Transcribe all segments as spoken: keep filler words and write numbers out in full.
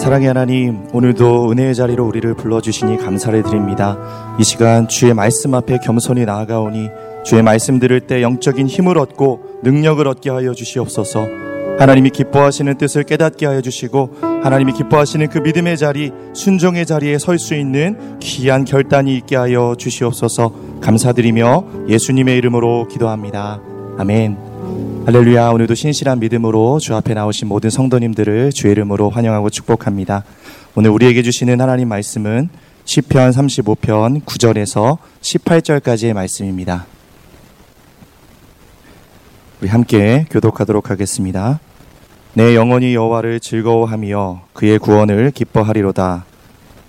사랑의 하나님, 오늘도 은혜의 자리로 우리를 불러주시니 감사를 드립니다. 이 시간 주의 말씀 앞에 겸손히 나아가오니 주의 말씀 들을 때 영적인 힘을 얻고 능력을 얻게 하여 주시옵소서. 하나님이 기뻐하시는 뜻을 깨닫게 하여 주시고 하나님이 기뻐하시는 그 믿음의 자리, 순종의 자리에 설 수 있는 귀한 결단이 있게 하여 주시옵소서. 감사드리며 예수님의 이름으로 기도합니다. 아멘. 할렐루야. 오늘도 신실한 믿음으로 주 앞에 나오신 모든 성도님들을 주의 이름으로 환영하고 축복합니다. 오늘 우리에게 주시는 하나님 말씀은 시편 삼십오 편 구 절에서 십팔 절까지의 말씀입니다. 우리 함께 교독하도록 하겠습니다. 내 영혼이 여호와를 즐거워하며 그의 구원을 기뻐하리로다.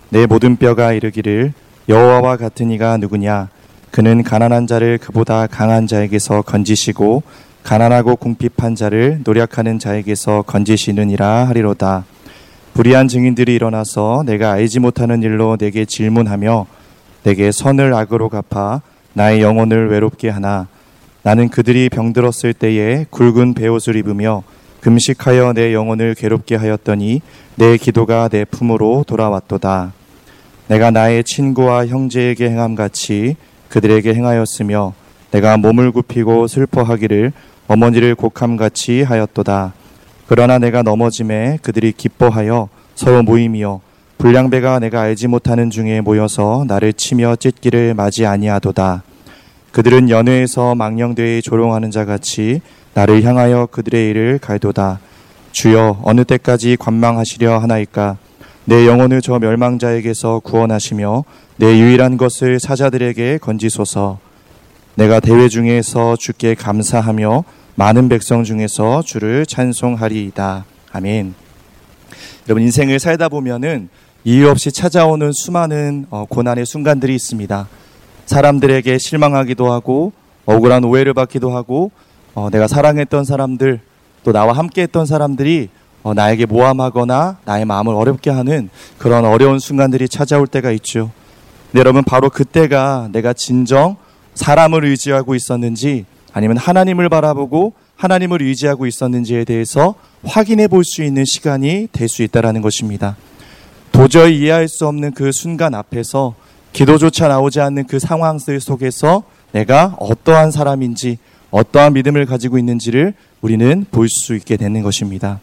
내 모든 뼈가 이르기를 여호와와 같은 이가 누구냐. 그는 가난한 자를 그보다 강한 자에게서 건지시고 가난하고 궁핍한 자를 노력하는 자에게서 건지시느니라 하리로다. 불의한 증인들이 일어나서 내가 알지 못하는 일로 내게 질문하며 내게 선을 악으로 갚아 나의 영혼을 외롭게 하나. 나는 그들이 병들었을 때에 굵은 베옷을 입으며 금식하여 내 영혼을 괴롭게 하였더니 내 기도가 내 품으로 돌아왔도다. 내가 나의 친구와 형제에게 행함같이 그들에게 행하였으며 내가 몸을 굽히고 슬퍼하기를 어머니를 곡함같이 하였도다. 그러나 내가 넘어짐에 그들이 기뻐하여 서로 모이며 불량배가 내가 알지 못하는 중에 모여서 나를 치며 찢기를 맞이 아니하도다. 그들은 연회에서 망령되이 조롱하는 자같이 나를 향하여 그들의 일을 갈도다. 주여, 어느 때까지 관망하시려 하나이까. 내 영혼을 저 멸망자에게서 구원하시며 내 유일한 것을 사자들에게 건지소서. 내가 대회 중에서 주께 감사하며 많은 백성 중에서 주를 찬송하리이다. 아멘. 여러분, 인생을 살다 보면은 이유 없이 찾아오는 수많은 고난의 순간들이 있습니다. 사람들에게 실망하기도 하고 억울한 오해를 받기도 하고 어, 내가 사랑했던 사람들, 또 나와 함께했던 사람들이 어, 나에게 모함하거나 나의 마음을 어렵게 하는 그런 어려운 순간들이 찾아올 때가 있죠. 네, 여러분, 바로 그때가 내가 진정 사람을 의지하고 있었는지 아니면 하나님을 바라보고 하나님을 의지하고 있었는지에 대해서 확인해 볼 수 있는 시간이 될 수 있다는 것입니다. 도저히 이해할 수 없는 그 순간 앞에서 기도조차 나오지 않는 그 상황들 속에서 내가 어떠한 사람인지 어떠한 믿음을 가지고 있는지를 우리는 볼 수 있게 되는 것입니다.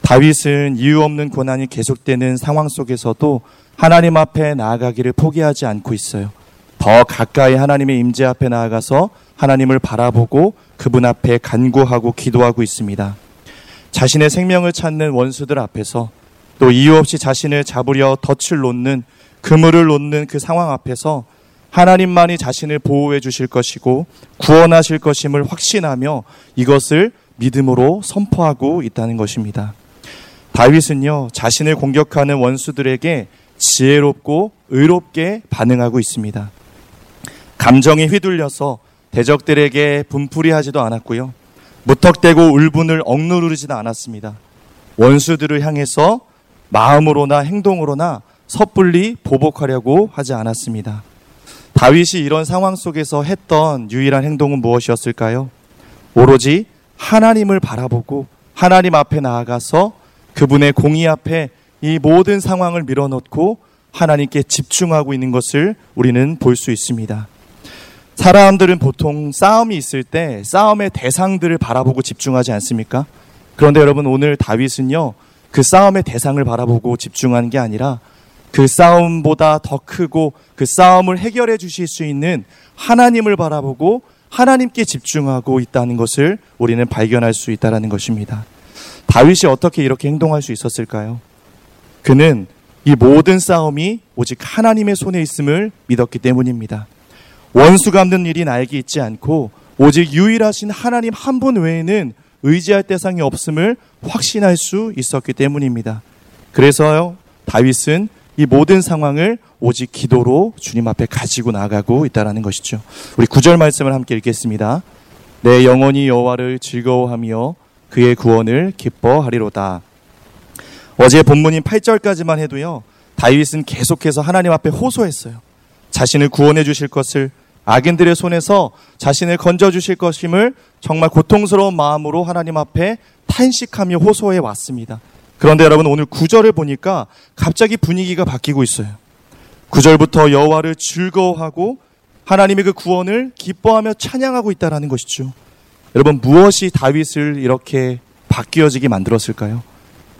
다윗은 이유 없는 고난이 계속되는 상황 속에서도 하나님 앞에 나아가기를 포기하지 않고 있어요. 더 가까이 하나님의 임재 앞에 나아가서 하나님을 바라보고 그분 앞에 간구하고 기도하고 있습니다. 자신의 생명을 찾는 원수들 앞에서, 또 이유 없이 자신을 잡으려 덫을 놓는, 그물을 놓는 그 상황 앞에서 하나님만이 자신을 보호해 주실 것이고 구원하실 것임을 확신하며 이것을 믿음으로 선포하고 있다는 것입니다. 다윗은요, 자신을 공격하는 원수들에게 지혜롭고 의롭게 반응하고 있습니다. 감정이 휘둘려서 대적들에게 분풀이하지도 않았고요. 무턱대고 울분을 억누르지도 않았습니다. 원수들을 향해서 마음으로나 행동으로나 섣불리 보복하려고 하지 않았습니다. 다윗이 이런 상황 속에서 했던 유일한 행동은 무엇이었을까요? 오로지 하나님을 바라보고 하나님 앞에 나아가서 그분의 공의 앞에 이 모든 상황을 밀어넣고 하나님께 집중하고 있는 것을 우리는 볼 수 있습니다. 사람들은 보통 싸움이 있을 때 싸움의 대상들을 바라보고 집중하지 않습니까? 그런데 여러분, 오늘 다윗은요, 그 싸움의 대상을 바라보고 집중한 게 아니라 그 싸움보다 더 크고 그 싸움을 해결해 주실 수 있는 하나님을 바라보고 하나님께 집중하고 있다는 것을 우리는 발견할 수 있다는 것입니다. 다윗이 어떻게 이렇게 행동할 수 있었을까요? 그는 이 모든 싸움이 오직 하나님의 손에 있음을 믿었기 때문입니다. 원수가 없는 일이 나에게 있지 않고 오직 유일하신 하나님 한 분 외에는 의지할 대상이 없음을 확신할 수 있었기 때문입니다. 그래서요, 다윗은 이 모든 상황을 오직 기도로 주님 앞에 가지고 나아가고 있다는 것이죠. 우리 구 절 말씀을 함께 읽겠습니다. 내 영혼이 여호와를 즐거워하며 그의 구원을 기뻐하리로다. 어제 본문인 팔 절까지만 해도요, 다윗은 계속해서 하나님 앞에 호소했어요. 자신을 구원해 주실 것을, 악인들의 손에서 자신을 건져 주실 것임을 정말 고통스러운 마음으로 하나님 앞에 탄식하며 호소해 왔습니다. 그런데 여러분 오늘 구 절을 보니까 갑자기 분위기가 바뀌고 있어요. 구 절부터 여호와를 즐거워하고 하나님의 그 구원을 기뻐하며 찬양하고 있다는 것이죠. 여러분 무엇이 다윗을 이렇게 바뀌어지게 만들었을까요?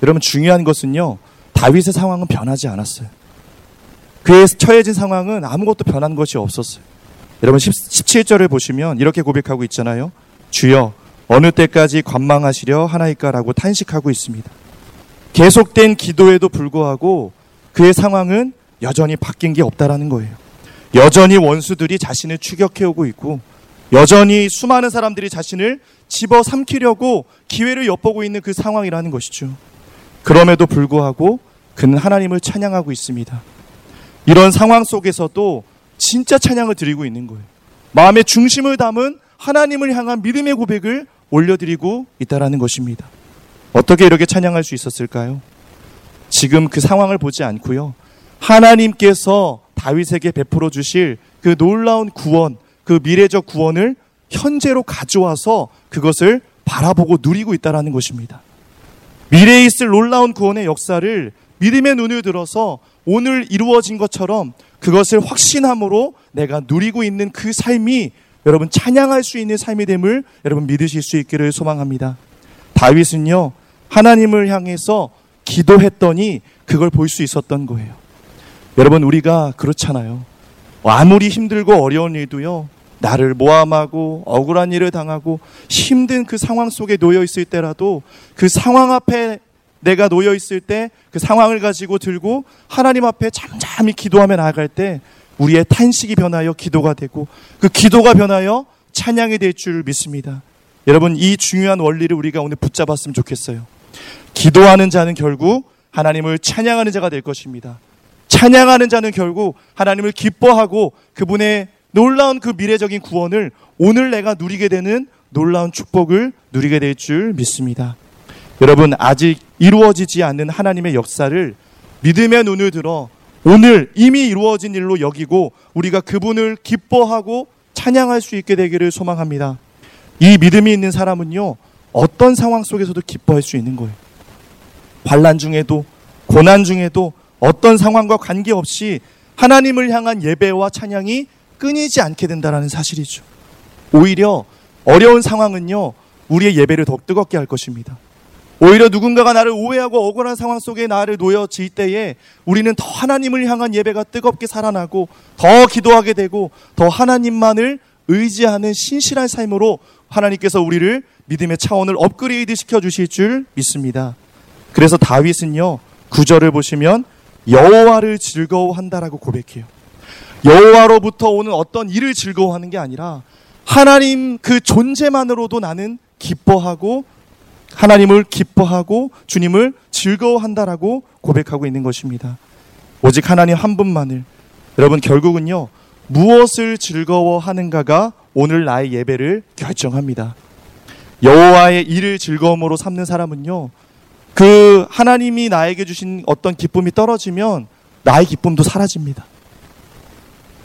여러분 중요한 것은요, 다윗의 상황은 변하지 않았어요. 그의 처해진 상황은 아무것도 변한 것이 없었어요. 여러분 십칠 절을 보시면 이렇게 고백하고 있잖아요. 주여 어느 때까지 관망하시려 하나이까라고 탄식하고 있습니다. 계속된 기도에도 불구하고 그의 상황은 여전히 바뀐 게 없다라는 거예요. 여전히 원수들이 자신을 추격해오고 있고 여전히 수많은 사람들이 자신을 집어삼키려고 기회를 엿보고 있는 그 상황이라는 것이죠. 그럼에도 불구하고 그는 하나님을 찬양하고 있습니다. 이런 상황 속에서도 진짜 찬양을 드리고 있는 거예요. 마음의 중심을 담은 하나님을 향한 믿음의 고백을 올려드리고 있다라는 것입니다. 어떻게 이렇게 찬양할 수 있었을까요? 지금 그 상황을 보지 않고요, 하나님께서 다윗에게 베풀어 주실 그 놀라운 구원, 그 미래적 구원을 현재로 가져와서 그것을 바라보고 누리고 있다라는 것입니다. 미래에 있을 놀라운 구원의 역사를 믿음의 눈을 들어서 오늘 이루어진 것처럼 그것을 확신함으로 내가 누리고 있는 그 삶이 여러분 찬양할 수 있는 삶이 됨을 여러분 믿으실 수 있기를 소망합니다. 다윗은요, 하나님을 향해서 기도했더니 그걸 볼 수 있었던 거예요. 여러분 우리가 그렇잖아요. 아무리 힘들고 어려운 일도요, 나를 모함하고 억울한 일을 당하고 힘든 그 상황 속에 놓여 있을 때라도 그 상황 앞에 내가 놓여 있을 때 그 상황을 가지고 들고 하나님 앞에 잠잠히 기도하며 나아갈 때 우리의 탄식이 변하여 기도가 되고 그 기도가 변하여 찬양이 될 줄 믿습니다. 여러분 이 중요한 원리를 우리가 오늘 붙잡았으면 좋겠어요. 기도하는 자는 결국 하나님을 찬양하는 자가 될 것입니다. 찬양하는 자는 결국 하나님을 기뻐하고 그분의 놀라운 그 미래적인 구원을 오늘 내가 누리게 되는 놀라운 축복을 누리게 될 줄 믿습니다. 여러분 아직 이루어지지 않는 하나님의 역사를 믿음의 눈을 들어 오늘 이미 이루어진 일로 여기고 우리가 그분을 기뻐하고 찬양할 수 있게 되기를 소망합니다. 이 믿음이 있는 사람은요, 어떤 상황 속에서도 기뻐할 수 있는 거예요. 환난 중에도, 고난 중에도 어떤 상황과 관계없이 하나님을 향한 예배와 찬양이 끊이지 않게 된다는 사실이죠. 오히려 어려운 상황은요, 우리의 예배를 더 뜨겁게 할 것입니다. 오히려 누군가가 나를 오해하고 억울한 상황 속에 나를 놓여질 때에 우리는 더 하나님을 향한 예배가 뜨겁게 살아나고 더 기도하게 되고 더 하나님만을 의지하는 신실한 삶으로 하나님께서 우리를 믿음의 차원을 업그레이드 시켜주실 줄 믿습니다. 그래서 다윗은요, 구 절을 보시면 여호와를 즐거워한다라고 고백해요. 여호와로부터 오는 어떤 일을 즐거워하는 게 아니라 하나님 그 존재만으로도 나는 기뻐하고 하나님을 기뻐하고 주님을 즐거워한다라고 고백하고 있는 것입니다. 오직 하나님 한 분만을. 여러분 결국은요, 무엇을 즐거워하는가가 오늘 나의 예배를 결정합니다. 여호와의 일을 즐거움으로 삼는 사람은요, 그 하나님이 나에게 주신 어떤 기쁨이 떨어지면 나의 기쁨도 사라집니다.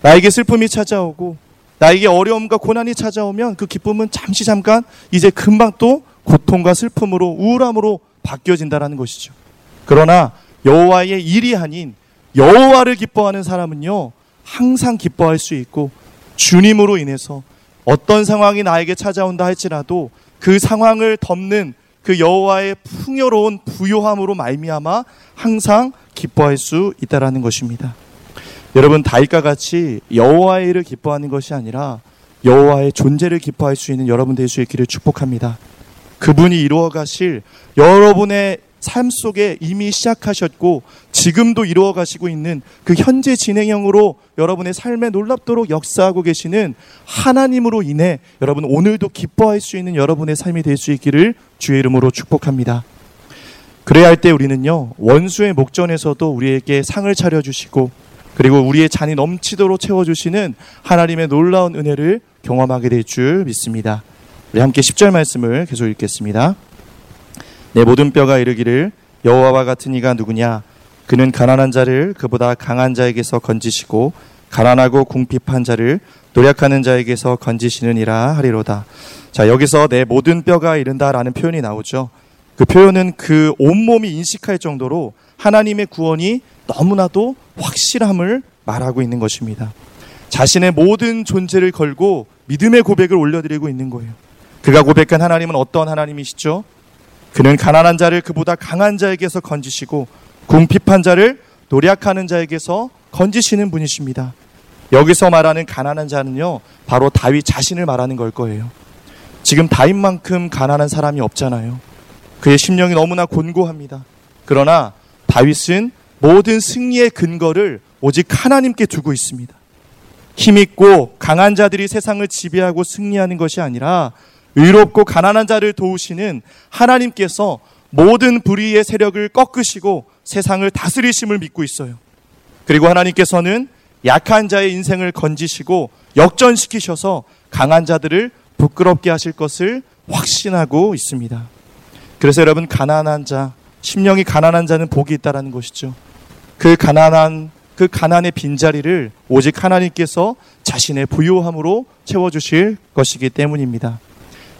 나에게 슬픔이 찾아오고 나에게 어려움과 고난이 찾아오면 그 기쁨은 잠시 잠깐 이제 금방 또 고통과 슬픔으로 우울함으로 바뀌어진다라는 것이죠. 그러나 여호와의 일이 아닌 여호와를 기뻐하는 사람은요, 항상 기뻐할 수 있고 주님으로 인해서 어떤 상황이 나에게 찾아온다 할지라도 그 상황을 덮는 그 여호와의 풍요로운 부요함으로 말미암아 항상 기뻐할 수 있다라는 것입니다. 여러분 다윗과 같이 여호와의 일을 기뻐하는 것이 아니라 여호와의 존재를 기뻐할 수 있는 여러분 될 수 있기를 축복합니다. 그분이 이루어가실 여러분의 삶 속에 이미 시작하셨고 지금도 이루어가시고 있는 그 현재 진행형으로 여러분의 삶에 놀랍도록 역사하고 계시는 하나님으로 인해 여러분 오늘도 기뻐할 수 있는 여러분의 삶이 될 수 있기를 주의 이름으로 축복합니다. 그래야 할 때 우리는요, 원수의 목전에서도 우리에게 상을 차려주시고 그리고 우리의 잔이 넘치도록 채워주시는 하나님의 놀라운 은혜를 경험하게 될 줄 믿습니다. 우리 함께 십 절 말씀을 계속 읽겠습니다. 내 모든 뼈가 이르기를 여호와와 같은 이가 누구냐? 그는 가난한 자를 그보다 강한 자에게서 건지시고 가난하고 궁핍한 자를 노력하는 자에게서 건지시는 이라 하리로다. 자, 여기서 내 모든 뼈가 이른다라는 표현이 나오죠. 그 표현은 그 온몸이 인식할 정도로 하나님의 구원이 너무나도 확실함을 말하고 있는 것입니다. 자신의 모든 존재를 걸고 믿음의 고백을 올려드리고 있는 거예요. 그가 고백한 하나님은 어떤 하나님이시죠? 그는 가난한 자를 그보다 강한 자에게서 건지시고 궁핍한 자를 노력하는 자에게서 건지시는 분이십니다. 여기서 말하는 가난한 자는요, 바로 다윗 자신을 말하는 걸 거예요. 지금 다윗만큼 가난한 사람이 없잖아요. 그의 심령이 너무나 곤고합니다. 그러나 다윗은 모든 승리의 근거를 오직 하나님께 두고 있습니다. 힘있고 강한 자들이 세상을 지배하고 승리하는 것이 아니라 의롭고 가난한 자를 도우시는 하나님께서 모든 불의의 세력을 꺾으시고 세상을 다스리심을 믿고 있어요. 그리고 하나님께서는 약한 자의 인생을 건지시고 역전시키셔서 강한 자들을 부끄럽게 하실 것을 확신하고 있습니다. 그래서 여러분, 가난한 자, 심령이 가난한 자는 복이 있다라는 것이죠. 그 가난한 그 가난의 빈자리를 오직 하나님께서 자신의 부요함으로 채워주실 것이기 때문입니다.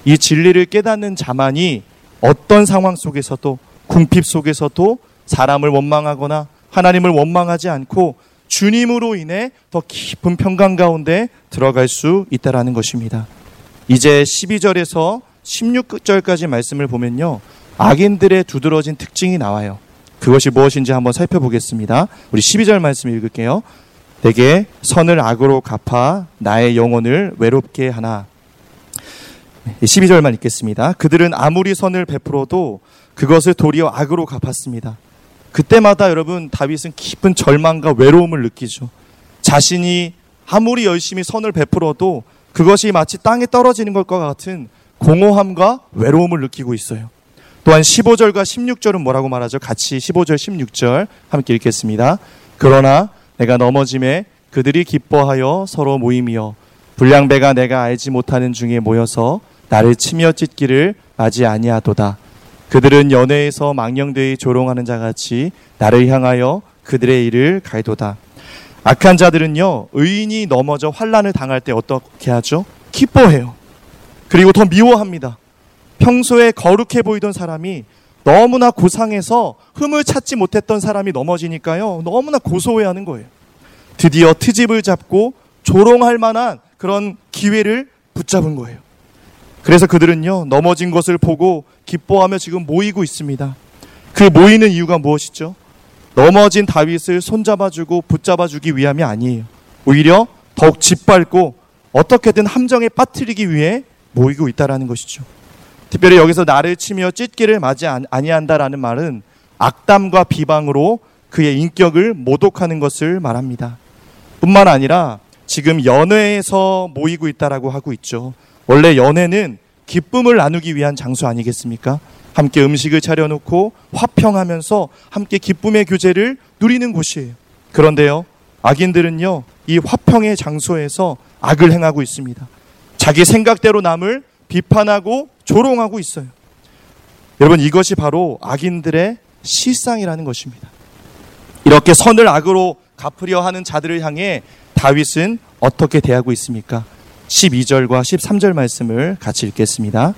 이 진리를 깨닫는 자만이 어떤 상황 속에서도, 궁핍 속에서도 사람을 원망하거나 하나님을 원망하지 않고 주님으로 인해 더 깊은 평강 가운데 들어갈 수 있다라는 것입니다. 이제 십이 절에서 십육 절까지 말씀을 보면요, 악인들의 두드러진 특징이 나와요. 그것이 무엇인지 한번 살펴보겠습니다. 우리 십이 절 말씀 읽을게요. 내게 선을 악으로 갚아 나의 영혼을 외롭게 하나. 십이 절만 읽겠습니다. 그들은 아무리 선을 베풀어도 그것을 도리어 악으로 갚았습니다. 그때마다 여러분, 다윗은 깊은 절망과 외로움을 느끼죠. 자신이 아무리 열심히 선을 베풀어도 그것이 마치 땅에 떨어지는 것과 같은 공허함과 외로움을 느끼고 있어요. 또한 십오 절과 십육 절은 뭐라고 말하죠? 같이 십오 절, 십육 절 함께 읽겠습니다. 그러나 내가 넘어짐에 그들이 기뻐하여 서로 모임이여, 불량배가 내가 알지 못하는 중에 모여서 나를 치며 찢기를 맞이 아니하도다. 그들은 연회에서 망령되이 조롱하는 자같이 나를 향하여 그들의 일을 갈도다. 악한 자들은요, 의인이 넘어져 환난을 당할 때 어떻게 하죠? 기뻐해요. 그리고 더 미워합니다. 평소에 거룩해 보이던 사람이 너무나 고상해서 흠을 찾지 못했던 사람이 넘어지니까요, 너무나 고소해하는 거예요. 드디어 트집을 잡고 조롱할 만한 그런 기회를 붙잡은 거예요. 그래서 그들은요, 넘어진 것을 보고 기뻐하며 지금 모이고 있습니다. 그 모이는 이유가 무엇이죠? 넘어진 다윗을 손잡아주고 붙잡아주기 위함이 아니에요. 오히려 더욱 짓밟고 어떻게든 함정에 빠뜨리기 위해 모이고 있다는 것이죠. 특별히 여기서 나를 치며 찢기를 맞이 아니한다라는 말은 악담과 비방으로 그의 인격을 모독하는 것을 말합니다. 뿐만 아니라 지금 연회에서 모이고 있다라고 하고 있죠. 원래 연회는 기쁨을 나누기 위한 장소 아니겠습니까? 함께 음식을 차려놓고 화평하면서 함께 기쁨의 교제를 누리는 곳이에요. 그런데요, 악인들은요, 이 화평의 장소에서 악을 행하고 있습니다. 자기 생각대로 남을 비판하고 조롱하고 있어요. 여러분, 이것이 바로 악인들의 실상이라는 것입니다. 이렇게 선을 악으로 갚으려 하는 자들을 향해 다윗은 어떻게 대하고 있습니까? 십이 절과 십삼 절 말씀을 같이 읽겠습니다.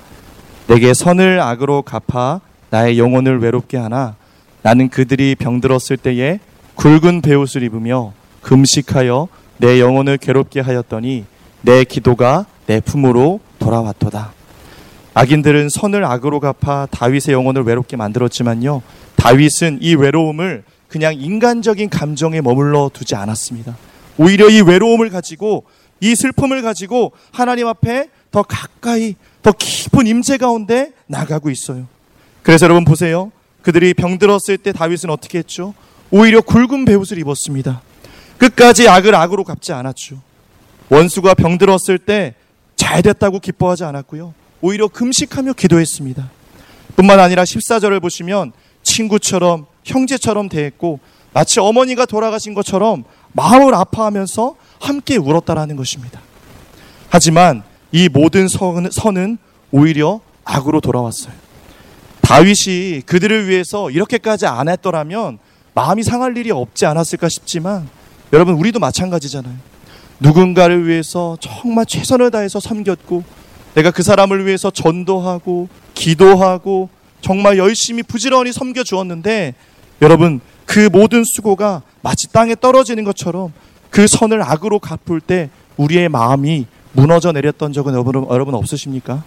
내게 선을 악으로 갚아 나의 영혼을 외롭게 하나 나는 그들이 병들었을 때에 굵은 베옷을 입으며 금식하여 내 영혼을 괴롭게 하였더니 내 기도가 내 품으로 돌아왔도다. 악인들은 선을 악으로 갚아 다윗의 영혼을 외롭게 만들었지만요, 다윗은 이 외로움을 그냥 인간적인 감정에 머물러 두지 않았습니다. 오히려 이 외로움을 가지고, 이 슬픔을 가지고 하나님 앞에 더 가까이, 더 깊은 임재 가운데 나가고 있어요. 그래서 여러분 보세요. 그들이 병들었을 때 다윗은 어떻게 했죠? 오히려 굵은 베옷을 입었습니다. 끝까지 악을 악으로 갚지 않았죠. 원수가 병들었을 때 잘 됐다고 기뻐하지 않았고요, 오히려 금식하며 기도했습니다. 뿐만 아니라 십사 절을 보시면 친구처럼, 형제처럼 대했고 마치 어머니가 돌아가신 것처럼 마음을 아파하면서 함께 울었다라는 것입니다. 하지만 이 모든 선은 오히려 악으로 돌아왔어요. 다윗이 그들을 위해서 이렇게까지 안 했더라면 마음이 상할 일이 없지 않았을까 싶지만, 여러분, 우리도 마찬가지잖아요. 누군가를 위해서 정말 최선을 다해서 섬겼고, 내가 그 사람을 위해서 전도하고 기도하고 정말 열심히 부지런히 섬겨주었는데 여러분 그 모든 수고가 마치 땅에 떨어지는 것처럼 그 선을 악으로 갚을 때 우리의 마음이 무너져 내렸던 적은 여러분, 여러분 없으십니까?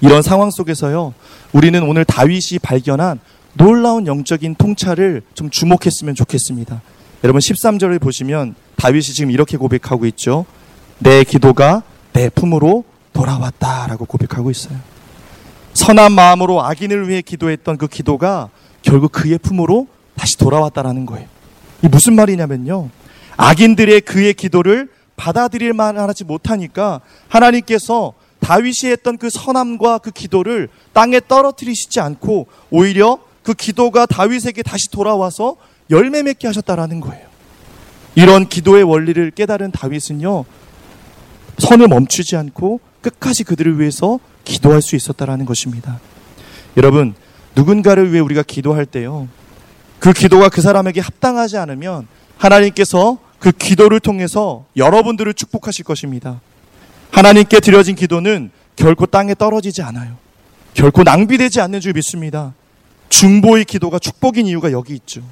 이런 상황 속에서요 우리는 오늘 다윗이 발견한 놀라운 영적인 통찰을 좀 주목했으면 좋겠습니다. 여러분 십삼 절을 보시면 다윗이 지금 이렇게 고백하고 있죠. 내 기도가 내 품으로 돌아왔다라고 고백하고 있어요. 선한 마음으로 악인을 위해 기도했던 그 기도가 결국 그의 품으로 다시 돌아왔다라는 거예요. 이게 무슨 말이냐면요. 악인들의 그의 기도를 받아들일 만하지 못하니까 하나님께서 다윗이 했던 그 선함과 그 기도를 땅에 떨어뜨리시지 않고 오히려 그 기도가 다윗에게 다시 돌아와서 열매 맺게 하셨다라는 거예요. 이런 기도의 원리를 깨달은 다윗은요. 선을 멈추지 않고 끝까지 그들을 위해서 기도할 수 있었다라는 것입니다. 여러분 누군가를 위해 우리가 기도할 때요. 그 기도가 그 사람에게 합당하지 않으면 하나님께서 그 기도를 통해서 여러분들을 축복하실 것입니다. 하나님께 드려진 기도는 결코 땅에 떨어지지 않아요. 결코 낭비되지 않는 줄 믿습니다. 중보의 기도가 축복인 이유가 여기 있죠.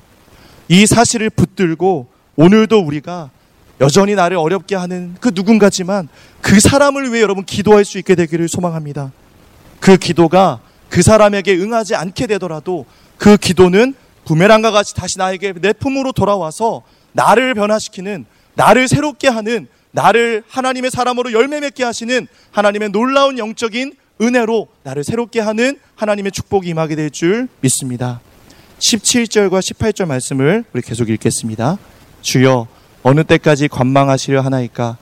이 사실을 붙들고 오늘도 우리가 여전히 나를 어렵게 하는 그 누군가지만 그 사람을 위해 여러분 기도할 수 있게 되기를 소망합니다. 그 기도가 그 사람에게 응하지 않게 되더라도 그 기도는 부메랑과 같이 다시 나에게 내 품으로 돌아와서 나를 변화시키는, 나를 새롭게 하는, 나를 하나님의 사람으로 열매 맺게 하시는 하나님의 놀라운 영적인 은혜로 나를 새롭게 하는 하나님의 축복이 임하게 될 줄 믿습니다. 십칠 절과 십팔 절 말씀을 우리 계속 읽겠습니다. 주여 어느 때까지 관망하시려 하나이까?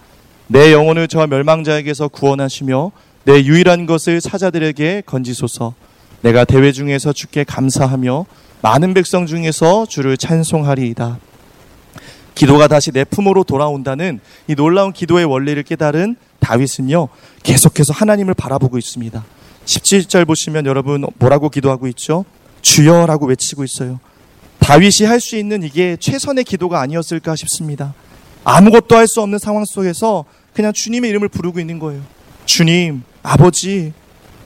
내 영혼을 저 멸망자에게서 구원하시며 내 유일한 것을 사자들에게 건지소서. 내가 대회 중에서 주께 감사하며 많은 백성 중에서 주를 찬송하리이다. 기도가 다시 내 품으로 돌아온다는 이 놀라운 기도의 원리를 깨달은 다윗은요 계속해서 하나님을 바라보고 있습니다. 십칠 절 보시면 여러분 뭐라고 기도하고 있죠? 주여라고 외치고 있어요. 다윗이 할 수 있는 이게 최선의 기도가 아니었을까 싶습니다. 아무것도 할 수 없는 상황 속에서 그냥 주님의 이름을 부르고 있는 거예요. 주님, 아버지,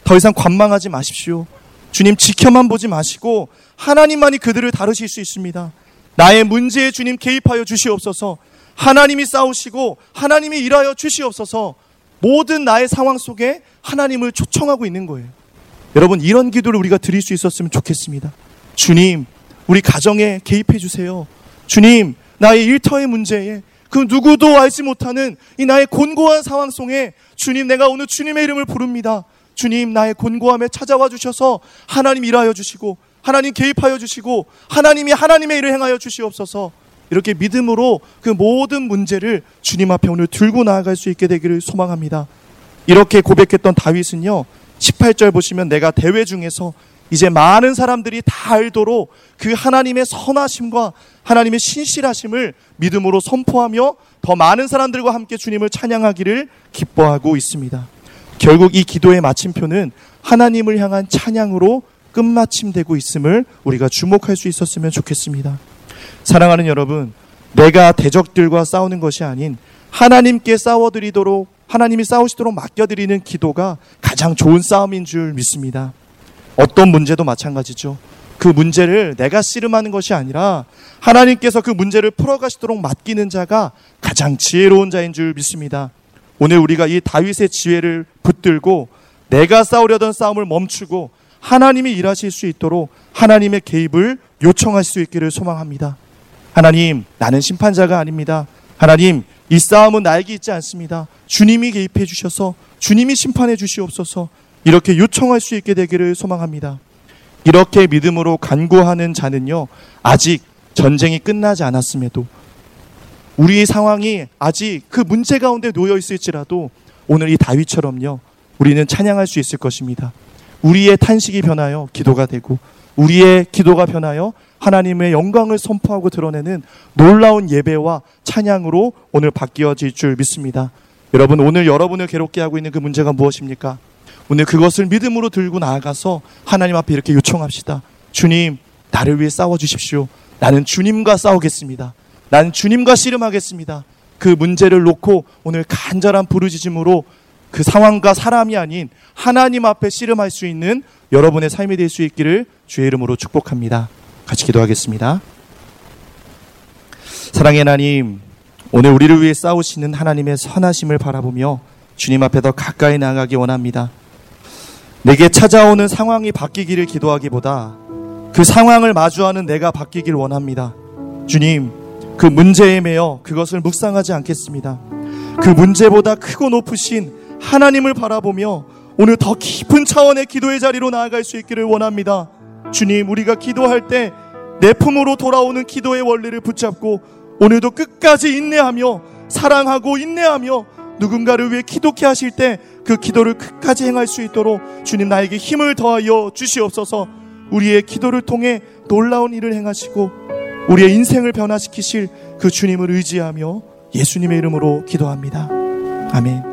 더 이상 관망하지 마십시오. 주님, 지켜만 보지 마시고 하나님만이 그들을 다루실 수 있습니다. 나의 문제에 주님 개입하여 주시옵소서. 하나님이 싸우시고 하나님이 일하여 주시옵소서. 모든 나의 상황 속에 하나님을 초청하고 있는 거예요. 여러분 이런 기도를 우리가 드릴 수 있었으면 좋겠습니다. 주님, 우리 가정에 개입해 주세요. 주님, 나의 일터의 문제에 그 누구도 알지 못하는 이 나의 곤고한 상황 속에 주님, 내가 오늘 주님의 이름을 부릅니다. 주님, 나의 곤고함에 찾아와 주셔서 하나님 일하여 주시고 하나님 개입하여 주시고 하나님이 하나님의 일을 행하여 주시옵소서. 이렇게 믿음으로 그 모든 문제를 주님 앞에 오늘 들고 나아갈 수 있게 되기를 소망합니다. 이렇게 고백했던 다윗은요 십팔 절 보시면 내가 대회 중에서 이제 많은 사람들이 다 알도록 그 하나님의 선하심과 하나님의 신실하심을 믿음으로 선포하며 더 많은 사람들과 함께 주님을 찬양하기를 기뻐하고 있습니다. 결국 이 기도의 마침표는 하나님을 향한 찬양으로 끝마침되고 있음을 우리가 주목할 수 있었으면 좋겠습니다. 사랑하는 여러분, 내가 대적들과 싸우는 것이 아닌 하나님께 싸워드리도록 하나님이 싸우시도록 맡겨드리는 기도가 가장 좋은 싸움인 줄 믿습니다. 어떤 문제도 마찬가지죠. 그 문제를 내가 씨름하는 것이 아니라 하나님께서 그 문제를 풀어가시도록 맡기는 자가 가장 지혜로운 자인 줄 믿습니다. 오늘 우리가 이 다윗의 지혜를 붙들고 내가 싸우려던 싸움을 멈추고 하나님이 일하실 수 있도록 하나님의 개입을 요청하실 수 있기를 소망합니다. 하나님, 나는 심판자가 아닙니다. 하나님, 이 싸움은 나에게 있지 않습니다. 주님이 개입해 주셔서 주님이 심판해 주시옵소서. 이렇게 요청할 수 있게 되기를 소망합니다. 이렇게 믿음으로 간구하는 자는요 아직 전쟁이 끝나지 않았음에도 우리의 상황이 아직 그 문제 가운데 놓여 있을지라도 오늘 이 다윗처럼요 우리는 찬양할 수 있을 것입니다. 우리의 탄식이 변하여 기도가 되고 우리의 기도가 변하여 하나님의 영광을 선포하고 드러내는 놀라운 예배와 찬양으로 오늘 바뀌어질 줄 믿습니다. 여러분 오늘 여러분을 괴롭게 하고 있는 그 문제가 무엇입니까? 오늘 그것을 믿음으로 들고 나아가서 하나님 앞에 이렇게 요청합시다. 주님, 나를 위해 싸워주십시오. 나는 주님과 싸우겠습니다. 나는 주님과 씨름하겠습니다. 그 문제를 놓고 오늘 간절한 부르짖음으로 그 상황과 사람이 아닌 하나님 앞에 씨름할 수 있는 여러분의 삶이 될 수 있기를 주의 이름으로 축복합니다. 같이 기도하겠습니다. 사랑의 하나님, 오늘 우리를 위해 싸우시는 하나님의 선하심을 바라보며 주님 앞에 더 가까이 나아가기 원합니다. 내게 찾아오는 상황이 바뀌기를 기도하기보다 그 상황을 마주하는 내가 바뀌길 원합니다. 주님, 그 문제에 매여 그것을 묵상하지 않겠습니다. 그 문제보다 크고 높으신 하나님을 바라보며 오늘 더 깊은 차원의 기도의 자리로 나아갈 수 있기를 원합니다. 주님, 우리가 기도할 때 내 품으로 돌아오는 기도의 원리를 붙잡고 오늘도 끝까지 인내하며 사랑하고 인내하며 누군가를 위해 기도케 하실 때 그 기도를 끝까지 행할 수 있도록 주님 나에게 힘을 더하여 주시옵소서. 우리의 기도를 통해 놀라운 일을 행하시고 우리의 인생을 변화시키실 그 주님을 의지하며 예수님의 이름으로 기도합니다. 아멘.